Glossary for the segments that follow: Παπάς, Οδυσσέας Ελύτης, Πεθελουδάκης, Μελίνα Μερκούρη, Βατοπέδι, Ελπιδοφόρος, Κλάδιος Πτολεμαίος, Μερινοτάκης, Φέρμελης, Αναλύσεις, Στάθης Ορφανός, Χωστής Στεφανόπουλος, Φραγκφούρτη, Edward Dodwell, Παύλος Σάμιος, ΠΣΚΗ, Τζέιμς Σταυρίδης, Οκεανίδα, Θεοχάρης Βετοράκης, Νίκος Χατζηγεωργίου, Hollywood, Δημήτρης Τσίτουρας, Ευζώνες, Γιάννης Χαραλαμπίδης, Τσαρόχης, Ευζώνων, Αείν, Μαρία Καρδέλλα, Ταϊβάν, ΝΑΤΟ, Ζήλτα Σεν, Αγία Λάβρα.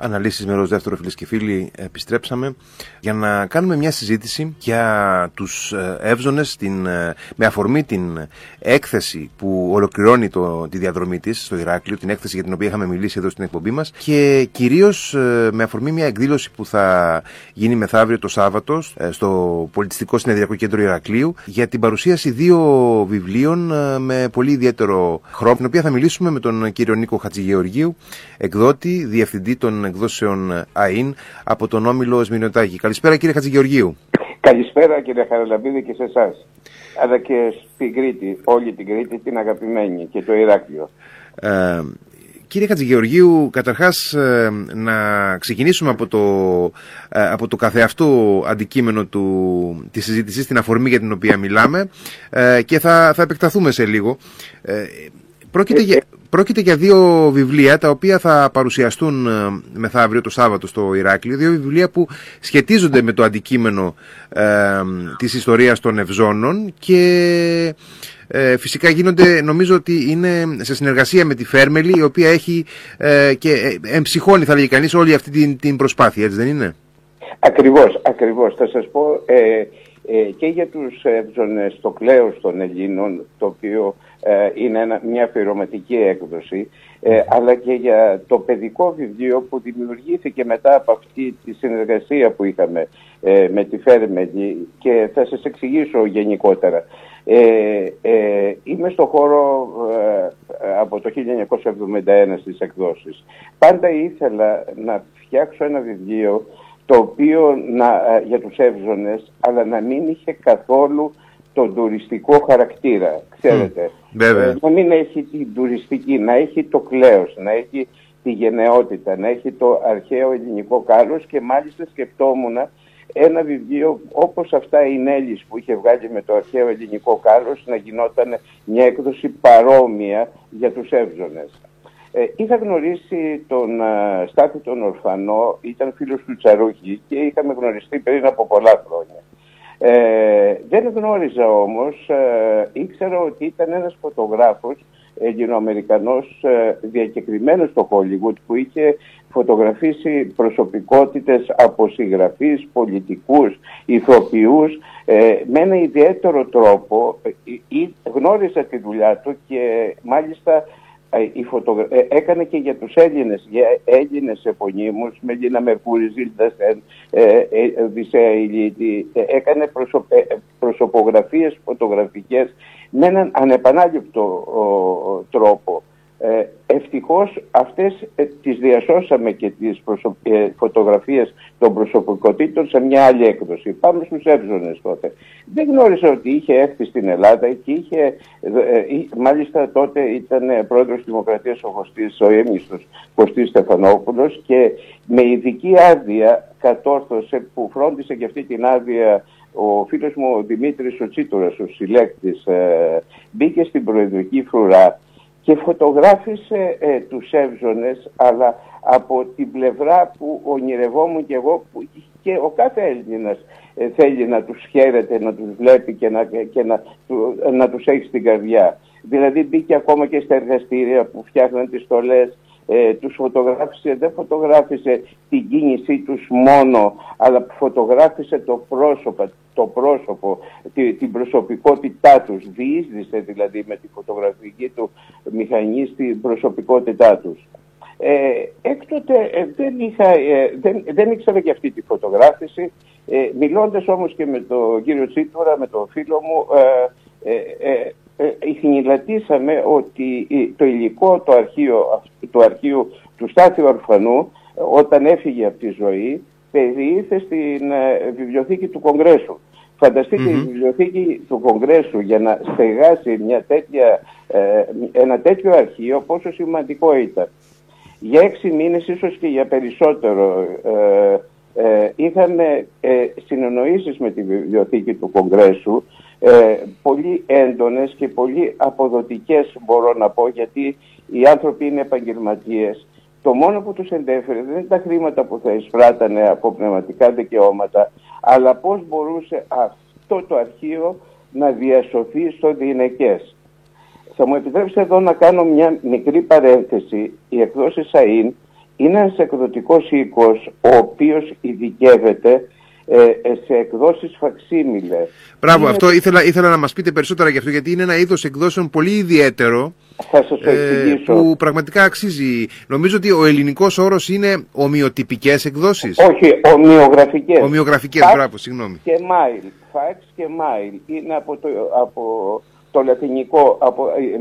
Αναλύσεις μέρος δεύτερο, φίλες και φίλοι, επιστρέψαμε για να κάνουμε μια συζήτηση για τους Ευζώνες με αφορμή την έκθεση που ολοκληρώνει τη διαδρομή της στο Ηράκλειο, την έκθεση για την οποία είχαμε μιλήσει εδώ στην εκπομπή μας, και κυρίως με αφορμή μια εκδήλωση που θα γίνει μεθαύριο το Σάββατο στο Πολιτιστικό Συνεδριακό Κέντρο Ηρακλείου για την παρουσίαση δύο βιβλίων με πολύ ιδιαίτερο χρώμα, την οποία θα μιλήσουμε με τον κύριο Νίκο Χατζηγεωργίου, εκδότη, διευθυντή των εκδόσεων Αείν από τον όμιλο Σμυρνιωτάκη. Καλησπέρα κύριε Χατζηγεωργίου. Καλησπέρα κύριε Χαραλαμπίδη και σε εσάς, αλλά και στην Κρήτη, όλη την Κρήτη, την αγαπημένη, και το Ηράκλειο. Κύριε Χατζηγεωργίου, καταρχάς να ξεκινήσουμε από το καθεαυτό αντικείμενο της συζήτησης, την αφορμή για την οποία μιλάμε, και θα επεκταθούμε σε λίγο. Πρόκειται για δύο βιβλία τα οποία θα παρουσιαστούν μεθαύριο το Σάββατο στο Ηράκλειο. Δύο βιβλία που σχετίζονται με το αντικείμενο της ιστορίας των Ευζώνων και φυσικά γίνονται, νομίζω ότι είναι σε συνεργασία με τη Φέρμελη, η οποία έχει και εμψυχώνει, θα λέγει κανείς, όλη αυτή την προσπάθεια, έτσι δεν είναι? Ακριβώς. Θα σας πω και για τους Ευζώνες, το κλαίος των Ελλήνων, το οποίο είναι μια αφιερωματική έκδοση, αλλά και για το παιδικό βιβλίο που δημιουργήθηκε μετά από αυτή τη συνεργασία που είχαμε με τη Φέρμελη, και θα σας εξηγήσω γενικότερα. Είμαι στο χώρο από το 1971 στις εκδόσεις. Πάντα ήθελα να φτιάξω ένα βιβλίο το οποίο για τους Ευζώνες, αλλά να μην είχε καθόλου τον τουριστικό χαρακτήρα, ξέρετε. Να μην έχει την τουριστική, να έχει το κλέος, να έχει τη γενναιότητα, να έχει το αρχαίο ελληνικό κάλος, και μάλιστα σκεπτόμουν ένα βιβλίο όπως αυτά η Νέλης που είχε βγάλει με το αρχαίο ελληνικό κάλος να γινόταν μια έκδοση παρόμοια για τους Ευζώνες. Είχα γνωρίσει τον Στάθη τον Ορφανό, ήταν φίλος του Τσαρόχη και είχαμε γνωριστεί πριν από πολλά χρόνια. Δεν γνώριζα όμως, ήξερα ότι ήταν ένας φωτογράφος Ελληνοαμερικανός διακεκριμένος στο Hollywood, που είχε φωτογραφίσει προσωπικότητες από συγγραφείς, πολιτικούς, ηθοποιούς με ένα ιδιαίτερο τρόπο. Γνώριζα τη δουλειά του, και μάλιστα έκανε και για τους Έλληνες, επωνύμους, Μελίνα Μερκούρη, Ζήλτα Σεν, Οδυσσέα Ελύτη, έκανε προσωπογραφίες φωτογραφικές με έναν ανεπανάληπτο τρόπο. Ευτυχώς αυτές τις διασώσαμε, και τις φωτογραφίες των προσωπικότητων, σε μια άλλη έκδοση. Πάμε στους Ευζώνες τότε. Δεν γνώρισα ότι είχε έρθει στην Ελλάδα και είχε, μάλιστα τότε ήταν πρόεδρος Δημοκρατίας ο έμιστος Χωστής Στεφανόπουλος, και με ειδική άδεια κατόρθωσε, που φρόντισε και αυτή την άδεια ο φίλος μου ο Δημήτρης ο Τσίτουρας, ο συλλέκτης, μπήκε στην προεδρική φρουρά και φωτογράφησε τους Ευζώνες, αλλά από την πλευρά που ονειρευόμουν και εγώ, που και ο κάθε Έλληνας θέλει να τους χαίρεται, να τους βλέπει και να τους έχει στην καρδιά. Δηλαδή μπήκε ακόμα και στα εργαστήρια που φτιάχναν τις στολές, τους φωτογράφησε, δεν φωτογράφησε την κίνησή τους μόνο, αλλά φωτογράφησε το πρόσωπο, την προσωπικότητά τους, διείσδησε δηλαδή με τη φωτογραφική του μηχανή στην προσωπικότητά τους. Έκτοτε δεν ήξερα και αυτή τη φωτογράφηση. Μιλώντας όμως και με τον κύριο Τσίτουρα, με τον φίλο μου, ηχνηλατήσαμε ότι το υλικό του αρχείου του Στάθη Ορφανού, όταν έφυγε από τη ζωή, περιείθε στην βιβλιοθήκη του Κογκρέσου. Φανταστείτε, η βιβλιοθήκη του Κογκρέσου για να στεγάσει ένα τέτοιο αρχείο, πόσο σημαντικό ήταν. Για 6 μήνες, ίσως και για περισσότερο, είχαμε συνεννοήσεις με τη βιβλιοθήκη του Κογκρέσου, πολύ έντονες και πολύ αποδοτικές, μπορώ να πω, γιατί οι άνθρωποι είναι επαγγελματίες. Το μόνο που τους ενδιέφερε δεν ήταν τα χρήματα που θα εισφράτανε από πνευματικά δικαιώματα, αλλά πώς μπορούσε αυτό το αρχείο να διασωθεί στο διηνεκές. Θα μου επιτρέψετε εδώ να κάνω μια μικρή παρένθεση. Οι εκδόσεις Αείν Είναι ένας εκδοτικός οίκος ο οποίος ειδικεύεται σε εκδόσεις facsimile. Μπράβο, είναι... αυτό ήθελα να μας πείτε περισσότερα γι' αυτό, γιατί είναι ένα είδος εκδόσεων πολύ ιδιαίτερο. Θα σας το εξηγήσω. Που πραγματικά αξίζει. Νομίζω ότι ο ελληνικός όρος είναι ομοιοτυπικές εκδόσεις. Όχι, ομοιογραφικές. Ομοιογραφικές, μπράβο, συγγνώμη. Και mile, fax και mile είναι από το λατινικό,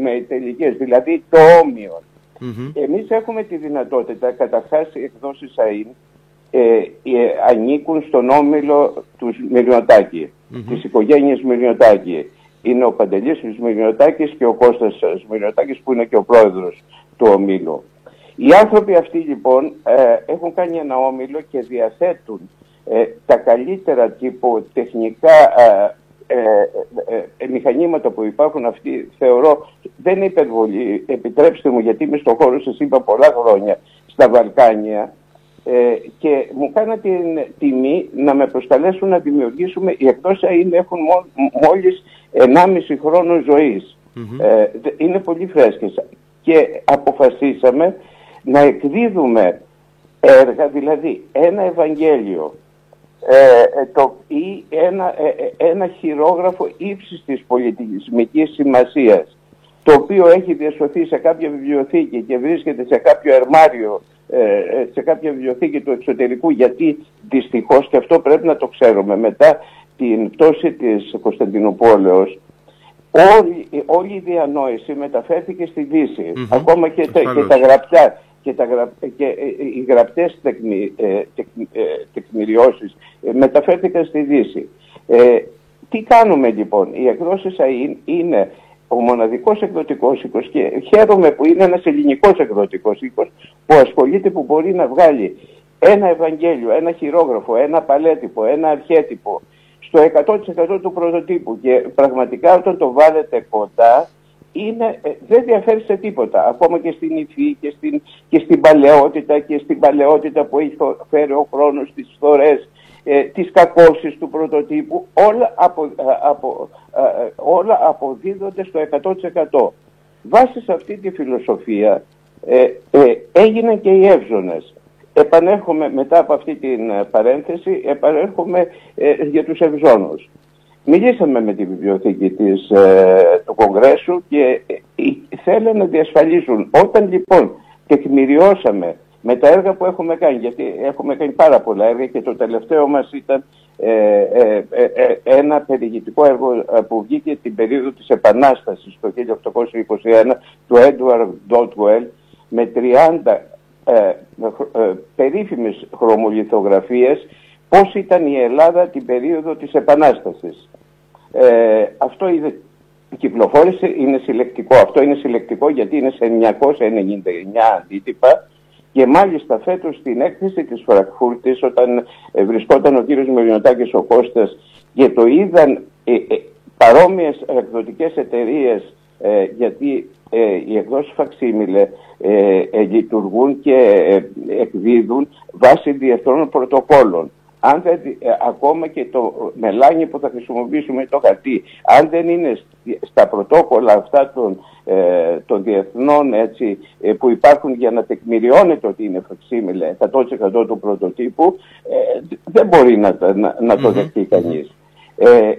με τελικές, δηλαδή το όμοιο. Mm-hmm. Εμείς έχουμε τη δυνατότητα, καταρχάς οι εκδόσεις Αείν ανήκουν στον όμιλο του Σμυρνιωτάκη, mm-hmm. της οικογένειας Μερινοτάκη. Είναι ο Παντελής Σμυρνιωτάκης και ο Κώστας Σμυρνιωτάκης που είναι και ο πρόεδρος του ομίλου. Οι άνθρωποι αυτοί λοιπόν έχουν κάνει ένα όμιλο και διαθέτουν τα καλύτερα τεχνικά μηχανήματα που υπάρχουν. Αυτοί θεωρώ, δεν είναι υπερβολή, επιτρέψτε μου, γιατί είμαι στον χώρο σας είπα πολλά χρόνια στα Βαλκάνια και μου κάναν την τιμή να με προσκαλέσουν να δημιουργήσουμε. Οι εκδόσεις είναι, έχουν μόλις 1,5 χρόνο ζωής, mm-hmm. Είναι πολύ φρέσκες και αποφασίσαμε να εκδίδουμε έργα, δηλαδή ένα Ευαγγέλιο ή ένα χειρόγραφο ύψης της πολιτισμικής σημασίας, το οποίο έχει διασωθεί σε κάποια βιβλιοθήκη και βρίσκεται σε κάποιο ερμάριο, σε κάποια βιβλιοθήκη του εξωτερικού, γιατί δυστυχώς, και αυτό πρέπει να το ξέρουμε, μετά την πτώση της Κωνσταντινούπολεως όλη η διανόηση μεταφέρθηκε στη Δύση, mm-hmm. ακόμα και τα γραπτά και οι γραπτές τεκμηριώσεις μεταφέρθηκαν στη Δύση. Τι κάνουμε λοιπόν? Οι εκδόσεις Αείν είναι ο μοναδικός εκδοτικός οίκος, και χαίρομαι που είναι ένας ελληνικός εκδοτικός οίκος που ασχολείται, που μπορεί να βγάλει ένα Ευαγγέλιο, ένα χειρόγραφο, ένα παλέτυπο, ένα αρχέτυπο στο 100% του πρωτοτύπου, και πραγματικά όταν το βάλετε κοντά δεν διαφέρει σε τίποτα, ακόμα και στην υφή και στην παλαιότητα που έχει φέρει ο χρόνος, τις φθορές, τις κακώσεις του πρωτοτύπου, όλα αποδίδονται στο 100%. Βάσει σε αυτή τη φιλοσοφία έγιναν και οι Ευζώνες. Επανέρχομαι μετά από αυτή την παρένθεση, για τους Ευζώνους. Μιλήσαμε με τη βιβλιοθήκη του Κογκρέσου και θέλουν να διασφαλίσουν. Όταν λοιπόν τεκμηριώσαμε με τα έργα που έχουμε κάνει, γιατί έχουμε κάνει πάρα πολλά έργα, και το τελευταίο μας ήταν ένα περιηγητικό έργο που βγήκε την περίοδο της Επανάστασης το 1821 του Edward Dodwell, με 30 περίφημες χρωμολιθογραφίες, πώς ήταν η Ελλάδα την περίοδο της Επανάστασης. Αυτό κυκλοφόρησε, είναι συλλεκτικό. Αυτό είναι συλλεκτικό γιατί είναι σε 999 αντίτυπα, και μάλιστα φέτος στην έκθεση της Φραγκφούρτης, όταν βρισκόταν ο κύριος Μερινοτάκης, ο Κώστας, και το είδαν παρόμοιες εκδοτικές εταιρείες, γιατί οι εκδόσεις facsimile λειτουργούν και εκδίδουν βάσει διεθνών πρωτοκόλων. Αν δεν, ακόμα και το μελάνι που θα χρησιμοποιήσουμε, το χαρτί, αν δεν είναι στα πρωτόκολλα αυτά των διεθνών, έτσι, που υπάρχουν για να τεκμηριώνεται ότι είναι facsimile 100% του πρωτοτύπου, δεν μπορεί να το δεχτεί κανείς.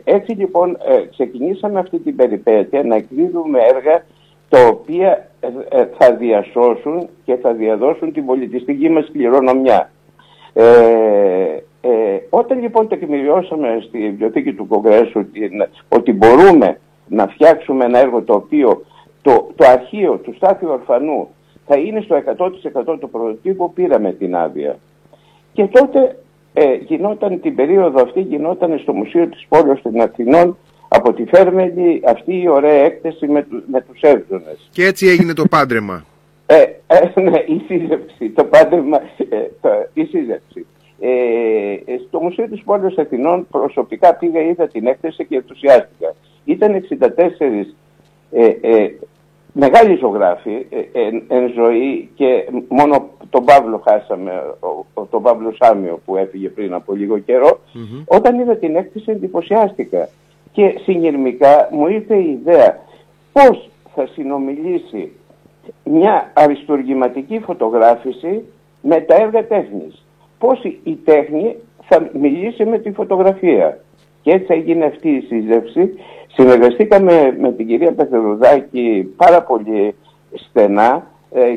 Έτσι λοιπόν ξεκινήσαμε αυτή την περιπέτεια να εκδίδουμε έργα τα οποία θα διασώσουν και θα διαδώσουν την πολιτιστική μας κληρονομιά. Όταν λοιπόν τεκμηριώσαμε στη βιβλιοθήκη του Κογκρέσου ότι μπορούμε να φτιάξουμε ένα έργο το οποίο το αρχείο του Στάθη Ορφανού θα είναι στο 100% του πρωτοτύπου, πήραμε την άδεια. Και τότε γινόταν, την περίοδο αυτή γινόταν στο Μουσείο της Πόλεως των Αθηνών, από τη Φέρμελη, αυτή η ωραία έκθεση με τους Ευζώνες. Και έτσι έγινε το πάντρεμα. Ναι, η σύζευξη, το πάντρεμα, η σύζευξη. Στο Μουσείο της Πόλεως Αθηνών προσωπικά πήγα, είδα την έκθεση και ενθουσιάστηκα. Ήταν 64 μεγάλοι ζωγράφοι εν ζωή, και μόνο τον Παύλο χάσαμε, τον Παύλο Σάμιο που έφυγε πριν από λίγο καιρό. Mm-hmm. Όταν είδα την έκθεση εντυπωσιάστηκα και συγγερμικά μου ήρθε η ιδέα πώς θα συνομιλήσει μια αριστουργηματική φωτογράφηση με τα έργα τέχνης. Πώς η τέχνη θα μιλήσει με τη φωτογραφία. Και έτσι θα γίνει αυτή η σύζευξη. Συνεργαστήκαμε με την κυρία Πεθελουδάκη πάρα πολύ στενά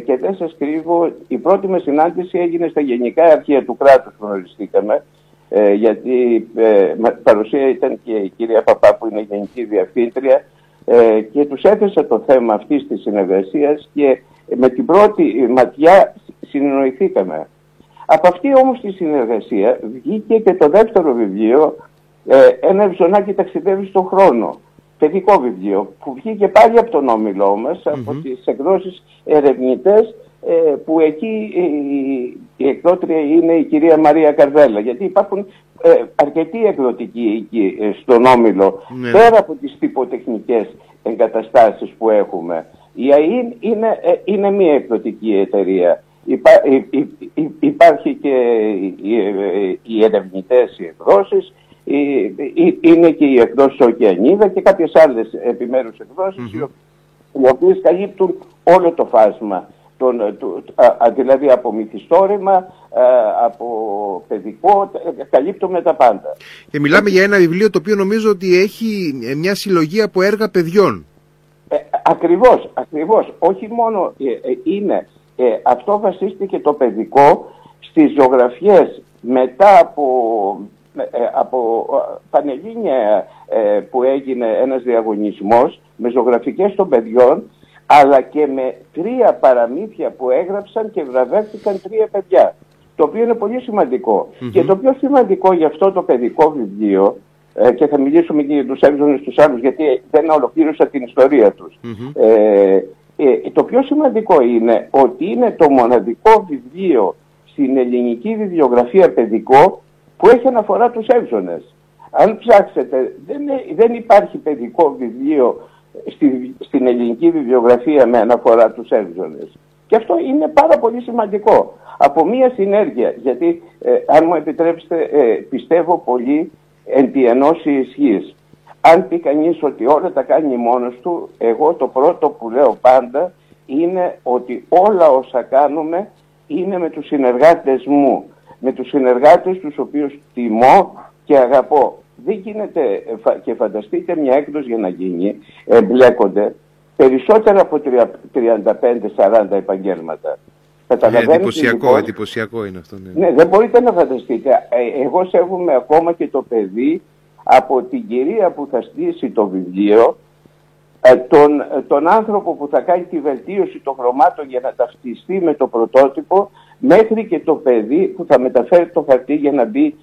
και δεν σας κρύβω, η πρώτη μας συνάντηση έγινε στα Γενικά Αρχεία του Κράτους που γνωριστήκαμε, γιατί παρουσία ήταν και η κυρία Παπά που είναι Γενική Διευθύντρια και τους έθεσα το θέμα αυτής της συνεργασίας και με την πρώτη ματιά συνεννοηθήκαμε. Από αυτή όμως τη συνεργασία βγήκε και το δεύτερο βιβλίο, ένα Ευζωνάκι ταξιδεύει στον χρόνο, παιδικό βιβλίο, που βγήκε πάλι από τον όμιλό μας, από τις εκδόσεις Ερευνητές, που εκεί η εκδότρια είναι η κυρία Μαρία Καρδέλλα, γιατί υπάρχουν αρκετοί εκδοτικοί εκεί στον όμιλο, ναι, πέρα από τις τυποτεχνικές εγκαταστάσεις που έχουμε. Η Αείν είναι μία εκδοτική εταιρεία. Υπάρχει και οι Ερευνητές, οι εκδόσεις, είναι και οι εκδόσεις Οκεανίδα και κάποιες άλλες επιμέρους εκδόσεις, οι οποίες καλύπτουν όλο το φάσμα, δηλαδή από μυθιστόρημα, από παιδικό, καλύπτουμε τα πάντα. Και μιλάμε για ένα βιβλίο το οποίο νομίζω ότι έχει μια συλλογή από έργα παιδιών. Ακριβώς. Όχι μόνο είναι. Αυτό βασίστηκε το παιδικό στις ζωγραφιές μετά από πανελλήνια που έγινε ένας διαγωνισμός με ζωγραφικές των παιδιών, αλλά και με 3 παραμύθια που έγραψαν και βραβεύτηκαν 3 παιδιά, το οποίο είναι πολύ σημαντικό. Και το πιο σημαντικό για αυτό το παιδικό βιβλίο, και θα μιλήσουμε και για τους Ευζώνες τους άλλους, γιατί δεν ολοκλήρωσα την ιστορία τους, το πιο σημαντικό είναι ότι είναι το μοναδικό βιβλίο στην ελληνική βιβλιογραφία παιδικό που έχει αναφορά τους Ευζώνες. Αν ψάξετε, δεν υπάρχει παιδικό βιβλίο στην ελληνική βιβλιογραφία με αναφορά τους Ευζώνες. Και αυτό είναι πάρα πολύ σημαντικό. Από μία συνέργεια, γιατί αν μου επιτρέψετε, πιστεύω πολύ εν τη ενώση ισχύς. Αν πει κανείς ότι όλα τα κάνει μόνος του, εγώ το πρώτο που λέω πάντα είναι ότι όλα όσα κάνουμε είναι με τους συνεργάτες μου. Με τους συνεργάτες τους οποίους τιμώ και αγαπώ. Δεν γίνεται, και φανταστείτε μια έκδοση για να γίνει, εμπλέκονται περισσότερα από 35-40 επαγγέλματα. Εντυπωσιακό είναι αυτό. Ναι. Ναι, δεν μπορείτε να φανταστείτε. Εγώ σέβομαι ακόμα και το παιδί, από την κυρία που θα στήσει το βιβλίο, τον άνθρωπο που θα κάνει τη βελτίωση των χρωμάτων για να ταυτιστεί με το πρωτότυπο, μέχρι και το παιδί που θα μεταφέρει το χαρτί για να μπει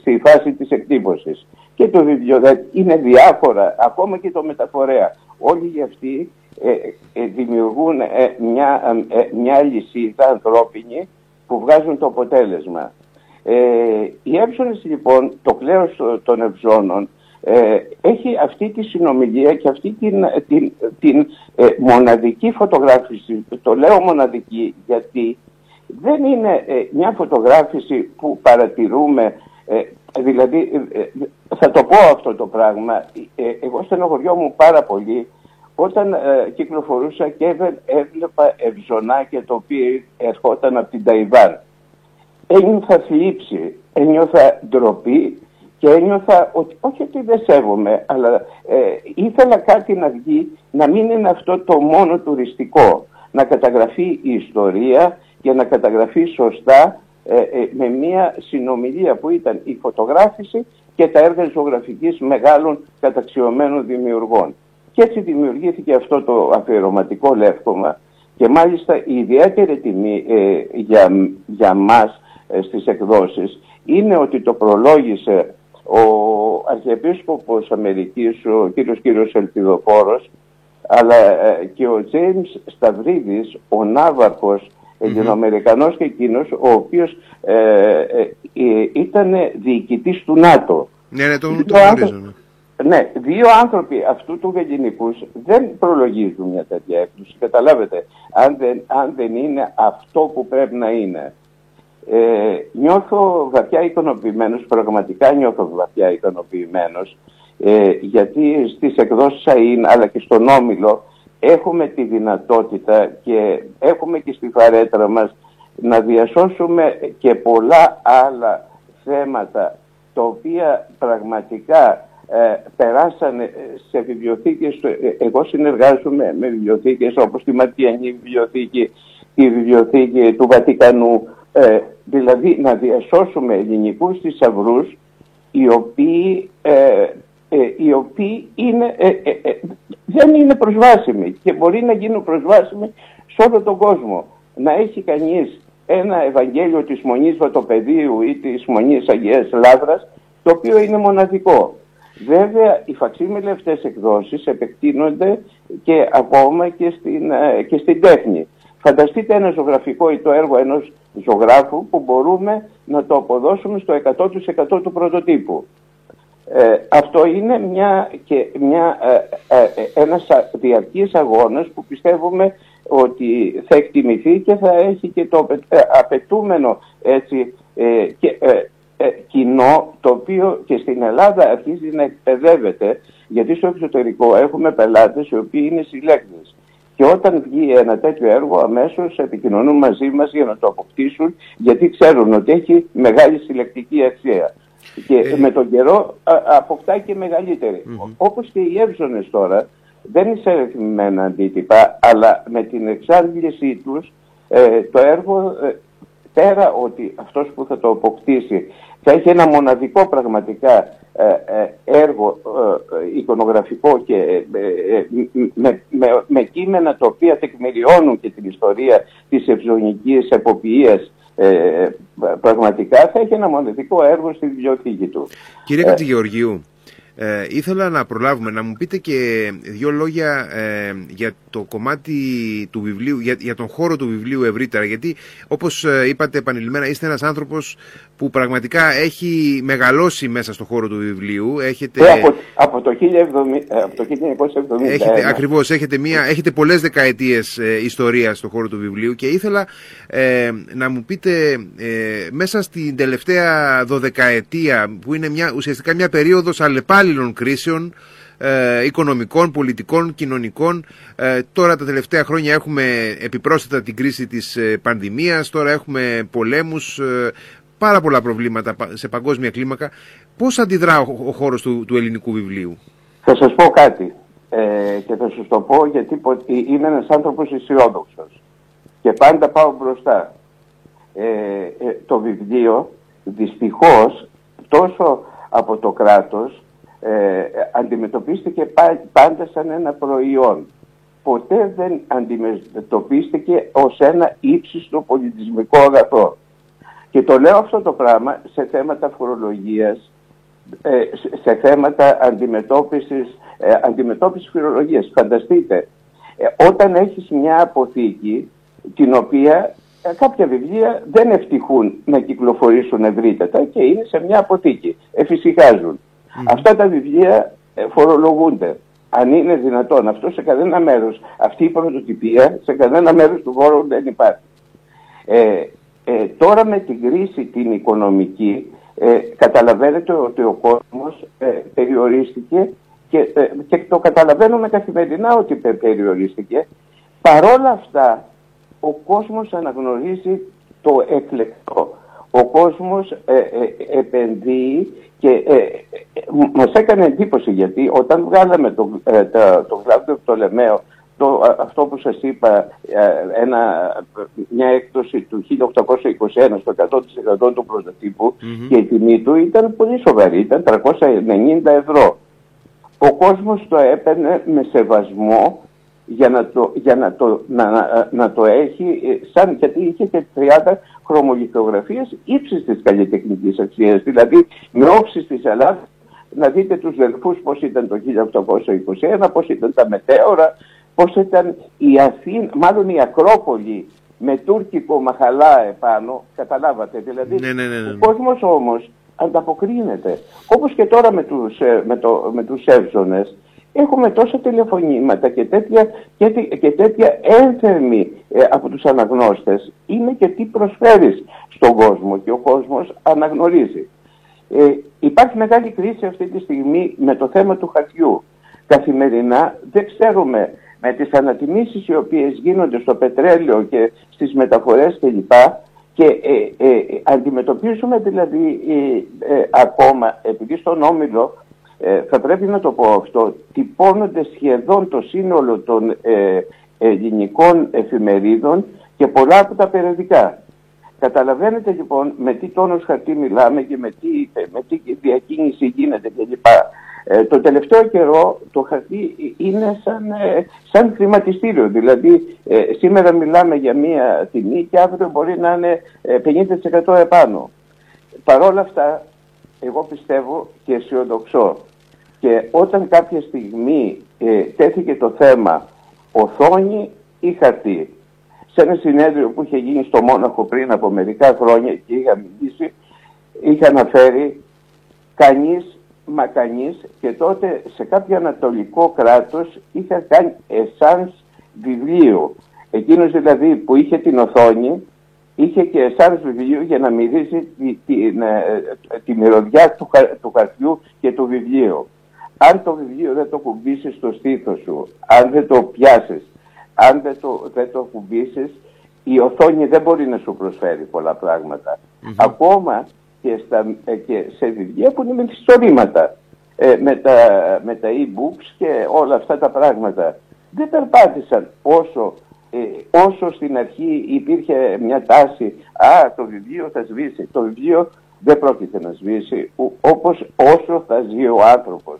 στη φάση της εκτύπωσης. Και το βιβλίο είναι διάφορα, ακόμα και το μεταφορέα. Όλοι αυτοί δημιουργούν μια λυσίδα ανθρώπινη που βγάζουν το αποτέλεσμα. Οι Ευζώνες λοιπόν, το κλέος των Ευζώνων έχει αυτή τη συνομιλία και αυτή την μοναδική φωτογράφηση. Το λέω μοναδική γιατί δεν είναι μια φωτογράφηση που παρατηρούμε, δηλαδή θα το πω αυτό το πράγμα, εγώ στενοχωριόμουν πάρα πολύ όταν κυκλοφορούσα και έβλεπα ευζωνάκια το οποίο ερχόταν από την Ταϊβάν. Ένιωθα θλίψη, ένιωθα ντροπή και ένιωθα ότι όχι ότι δεν σέβομαι, αλλά ήθελα κάτι να βγει, να μην είναι αυτό το μόνο τουριστικό. Να καταγραφεί η ιστορία και να καταγραφεί σωστά με μια συνομιλία που ήταν η φωτογράφηση και τα έργα ζωγραφικής μεγάλων καταξιωμένων δημιουργών. Και έτσι δημιουργήθηκε αυτό το αφιερωματικό λεύκομα και μάλιστα η ιδιαίτερη τιμή για μας στις εκδόσεις είναι ότι το προλόγησε ο Αρχιεπίσκοπος Αμερικής, ο κύριος Ελπιδοφόρος, αλλά και ο Τζέιμς Σταυρίδης, ο Ναύαρχος Ελληνοαμερικανός και εκείνος ο οποίος ήταν διοικητής του ΝΑΤΟ. Ναι, το γνωρίζουμε. Ναι, 2 άνθρωποι αυτού του ελληνικούς δεν προλογίζουν μια τέτοια έκδοση, καταλάβετε, αν δεν είναι αυτό που πρέπει να είναι. Νιώθω βαθιά ικανοποιημένος, πραγματικά νιώθω βαθιά ικανοποιημένος, γιατί στις εκδόσεις Αείν αλλά και στον Όμιλο έχουμε τη δυνατότητα και έχουμε και στη φαρέτρα μας να διασώσουμε και πολλά άλλα θέματα τα οποία πραγματικά περάσανε σε βιβλιοθήκες. Εγώ συνεργάζομαι με βιβλιοθήκες όπως τη Ματιανή βιβλιοθήκη, τη βιβλιοθήκη του Βατικανού, δηλαδή να διασώσουμε ελληνικούς θησαυρούς οι οποίοι είναι, δεν είναι προσβάσιμοι και μπορεί να γίνουν προσβάσιμοι σε όλο τον κόσμο. Να έχει κανείς ένα Ευαγγέλιο της Μονής Βατοπεδίου ή της Μονής Αγίας Λάβρας, το οποίο είναι μοναδικό. Βέβαια, οι facsimile αυτές εκδόσεις επεκτείνονται και ακόμα και στην τέχνη. Φανταστείτε ένα ζωγραφικό ή το έργο ενός ζωγράφου που μπορούμε να το αποδώσουμε στο 100% του πρωτοτύπου. Αυτό είναι ένας διαρκής αγώνας που πιστεύουμε ότι θα εκτιμηθεί και θα έχει και το απαιτούμενο κοινό, το οποίο και στην Ελλάδα αρχίζει να εκπαιδεύεται, γιατί στο εξωτερικό έχουμε πελάτες οι οποίοι είναι συλλέκτες. Και όταν βγει ένα τέτοιο έργο αμέσως επικοινωνούν μαζί μας για να το αποκτήσουν, γιατί ξέρουν ότι έχει μεγάλη συλλεκτική αξία. Και με τον καιρό αποκτά και μεγαλύτερη. Όπως και οι Ευζώνες τώρα, δεν είναι ερεθμημένα αντίτυπα, αλλά με την εξάντλησή τους το έργο, πέρα ότι αυτός που θα το αποκτήσει θα έχει ένα μοναδικό πραγματικά έργο εικονογραφικό και με κείμενα τα οποία τεκμηριώνουν και την ιστορία της ευζωνικής εποποιίας, πραγματικά θα έχει ένα μοναδικό έργο στη βιβλιοθήκη του. Κύριε Χατζηγεωργίου, ήθελα να προλάβουμε να μου πείτε και δύο λόγια για το κομμάτι του βιβλίου, για τον χώρο του βιβλίου ευρύτερα, γιατί όπως είπατε επανειλημμένα είστε ένας άνθρωπος που πραγματικά έχει μεγαλώσει μέσα στον χώρο του βιβλίου. Έχετε... Από το 1970. Έχετε πολλές δεκαετίες ιστορία στον χώρο του βιβλίου και ήθελα να μου πείτε μέσα στην τελευταία 12ετία που είναι ουσιαστικά μια περίοδος αλλεπάλληλων κρίσεων, οικονομικών, πολιτικών, κοινωνικών. Τώρα τα τελευταία χρόνια έχουμε επιπρόσθετα την κρίση της πανδημίας, τώρα έχουμε πολέμους, πάρα πολλά προβλήματα σε παγκόσμια κλίμακα. Πώς αντιδρά ο χώρος του ελληνικού βιβλίου? Θα σας πω κάτι και θα σας το πω γιατί είμαι ένας άνθρωπος αισιόδοξος και πάντα πάω μπροστά. Το βιβλίο δυστυχώς τόσο από το κράτος αντιμετωπίστηκε πάντα σαν ένα προϊόν. Ποτέ δεν αντιμετωπίστηκε ως ένα ύψιστο πολιτισμικό αγαθό. Και το λέω αυτό το πράγμα σε θέματα φορολογίας, σε θέματα αντιμετώπισης φορολογίας. Φανταστείτε, όταν έχεις μια αποθήκη την οποία κάποια βιβλία δεν ευτυχούν να κυκλοφορήσουν ευρύτατα και είναι σε μια αποθήκη, εφησυχάζουν. Αυτά τα βιβλία φορολογούνται, αν είναι δυνατόν. Αυτό σε κανένα μέρος, αυτή η πρωτοτυπία σε κανένα μέρος του χώρου δεν υπάρχει. Τώρα με την κρίση την οικονομική καταλαβαίνετε ότι ο κόσμος περιορίστηκε και το καταλαβαίνουμε καθημερινά ότι περιορίστηκε. Παρόλα αυτά ο κόσμος αναγνωρίζει το εκλεκτό. Ο κόσμος επενδύει και μας έκανε εντύπωση, γιατί όταν βγάλαμε το Κλάδιο Πτολεμαίο, αυτό που σας είπα, μια έκδοση του 1821 στο 100% του πρωτοτύπου, και η τιμή του ήταν πολύ σοβαρή, ήταν 390 ευρώ. Ο κόσμος το έπαιρνε με σεβασμό για να το έχει, σαν, γιατί είχε και 30 χρωμολιθογραφίες ύψης της καλλιτεχνικής αξίας, δηλαδή με όψεις της Ελλάδας. Να δείτε τους Δελφούς πώς ήταν το 1821, πώς ήταν τα Μετέωρα, πώς ήταν η Αθήνα, μάλλον η Ακρόπολη με τουρκικό μαχαλά επάνω, καταλάβατε, δηλαδή ο κόσμος όμως ανταποκρίνεται. Όπως και τώρα με τους Ευζώνες έχουμε τόσα τηλεφωνήματα και τέτοια ένθερμη από τους αναγνώστες, είναι και τι προσφέρεις στον κόσμο και ο κόσμος αναγνωρίζει. Υπάρχει μεγάλη κρίση αυτή τη στιγμή με το θέμα του χαρτιού. Καθημερινά δεν ξέρουμε με τις ανατιμήσεις οι οποίες γίνονται στο πετρέλαιο και στις μεταφορές κλπ. Και αντιμετωπίζουμε δηλαδή ακόμα, επειδή στον Όμιλο, θα πρέπει να το πω αυτό, τυπώνονται σχεδόν το σύνολο των ελληνικών εφημερίδων και πολλά από τα περιοδικά. Καταλαβαίνετε λοιπόν με τι τόνος χαρτί μιλάμε και με τι διακίνηση γίνεται κλπ. Το τελευταίο καιρό το χαρτί είναι σαν χρηματιστήριο. Δηλαδή σήμερα μιλάμε για μία τιμή και αύριο μπορεί να είναι 50% επάνω. Παρ' όλα αυτά εγώ πιστεύω και αισιοδοξώ. Και όταν κάποια στιγμή τέθηκε το θέμα οθόνη ή χαρτί, σε ένα συνέδριο που είχε γίνει στο Μόναχο πριν από μερικά χρόνια και είχα μιλήσει, είχε αναφέρει κανείς μα κανείς, και τότε σε κάποιο ανατολικό κράτος είχε κάνει εσάνς βιβλίο. Εκείνος δηλαδή που είχε την οθόνη είχε και εσάνς βιβλίο για να μυρίσει τη μυρωδιά του χαρτιού και του βιβλίου. Αν το βιβλίο δεν το κουμπίσεις στο στήθος σου, αν δεν το πιάσεις, αν δεν το κουμπίσεις, η οθόνη δεν μπορεί να σου προσφέρει πολλά πράγματα. Mm-hmm. Ακόμα και σε βιβλία που είναι με μυθιστορήματα, με τα e-books και όλα αυτά τα πράγματα. Δεν περπάτησαν όσο στην αρχή υπήρχε μια τάση το βιβλίο θα σβήσει. Το βιβλίο δεν πρόκειται να σβήσει όσο θα ζει ο άνθρωπος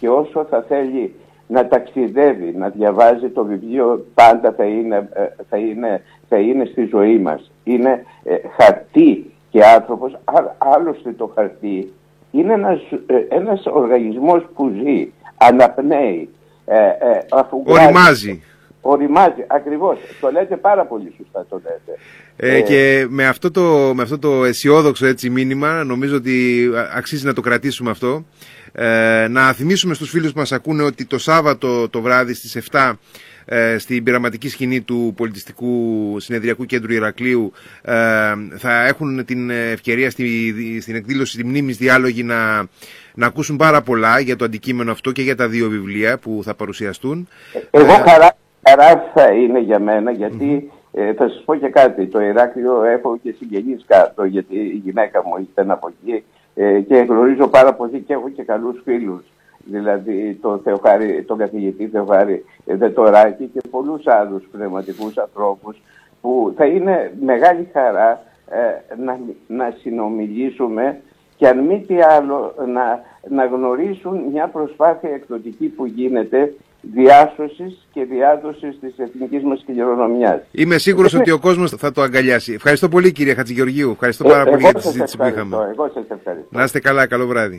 και όσο θα θέλει να ταξιδεύει, να διαβάζει. Το βιβλίο πάντα θα είναι στη ζωή μας. Είναι χαρτί και άνθρωπος. Άλλωστε το χαρτί είναι ένας οργανισμός που ζει, αναπνέει, οριμάζει, ακριβώς. Το λέτε πάρα πολύ σωστά, το λέτε. Και με αυτό το αισιόδοξο έτσι μήνυμα, νομίζω ότι αξίζει να το κρατήσουμε αυτό. Να θυμίσουμε στους φίλους που μας ακούνε ότι το Σάββατο το βράδυ στις 7 στην πειραματική σκηνή του Πολιτιστικού Συνεδριακού Κέντρου Ηρακλείου θα έχουν την ευκαιρία στην εκδήλωση τη Μνήμης Διάλογη να ακούσουν πάρα πολλά για το αντικείμενο αυτό και για τα δύο βιβλία που θα παρουσιαστούν. Εγώ χαρά θα είναι για μένα, γιατί θα σας πω και κάτι. Το Ηράκλειο έχω και συγγενείς κάτω, γιατί η γυναίκα μου ήταν από εκεί και γνωρίζω πάρα πολύ και έχω και καλούς φίλους. Δηλαδή τον καθηγητή Θεοχάρη Βετοράκη και πολλούς άλλους πνευματικούς ανθρώπους που θα είναι μεγάλη χαρά να συνομιλήσουμε, και αν μη τι άλλο να γνωρίσουν μια προσπάθεια εκδοτική που γίνεται διάσωσης και διάδοσης της εθνικής μας κληρονομιάς. Είμαι σίγουρος ότι ο κόσμος θα το αγκαλιάσει. Ευχαριστώ πολύ, κύριε Χατζηγεωργίου. Ευχαριστώ πάρα πολύ για τη συζήτηση που είχαμε. Εγώ σας ευχαριστώ. Να είστε καλά, καλό βράδυ.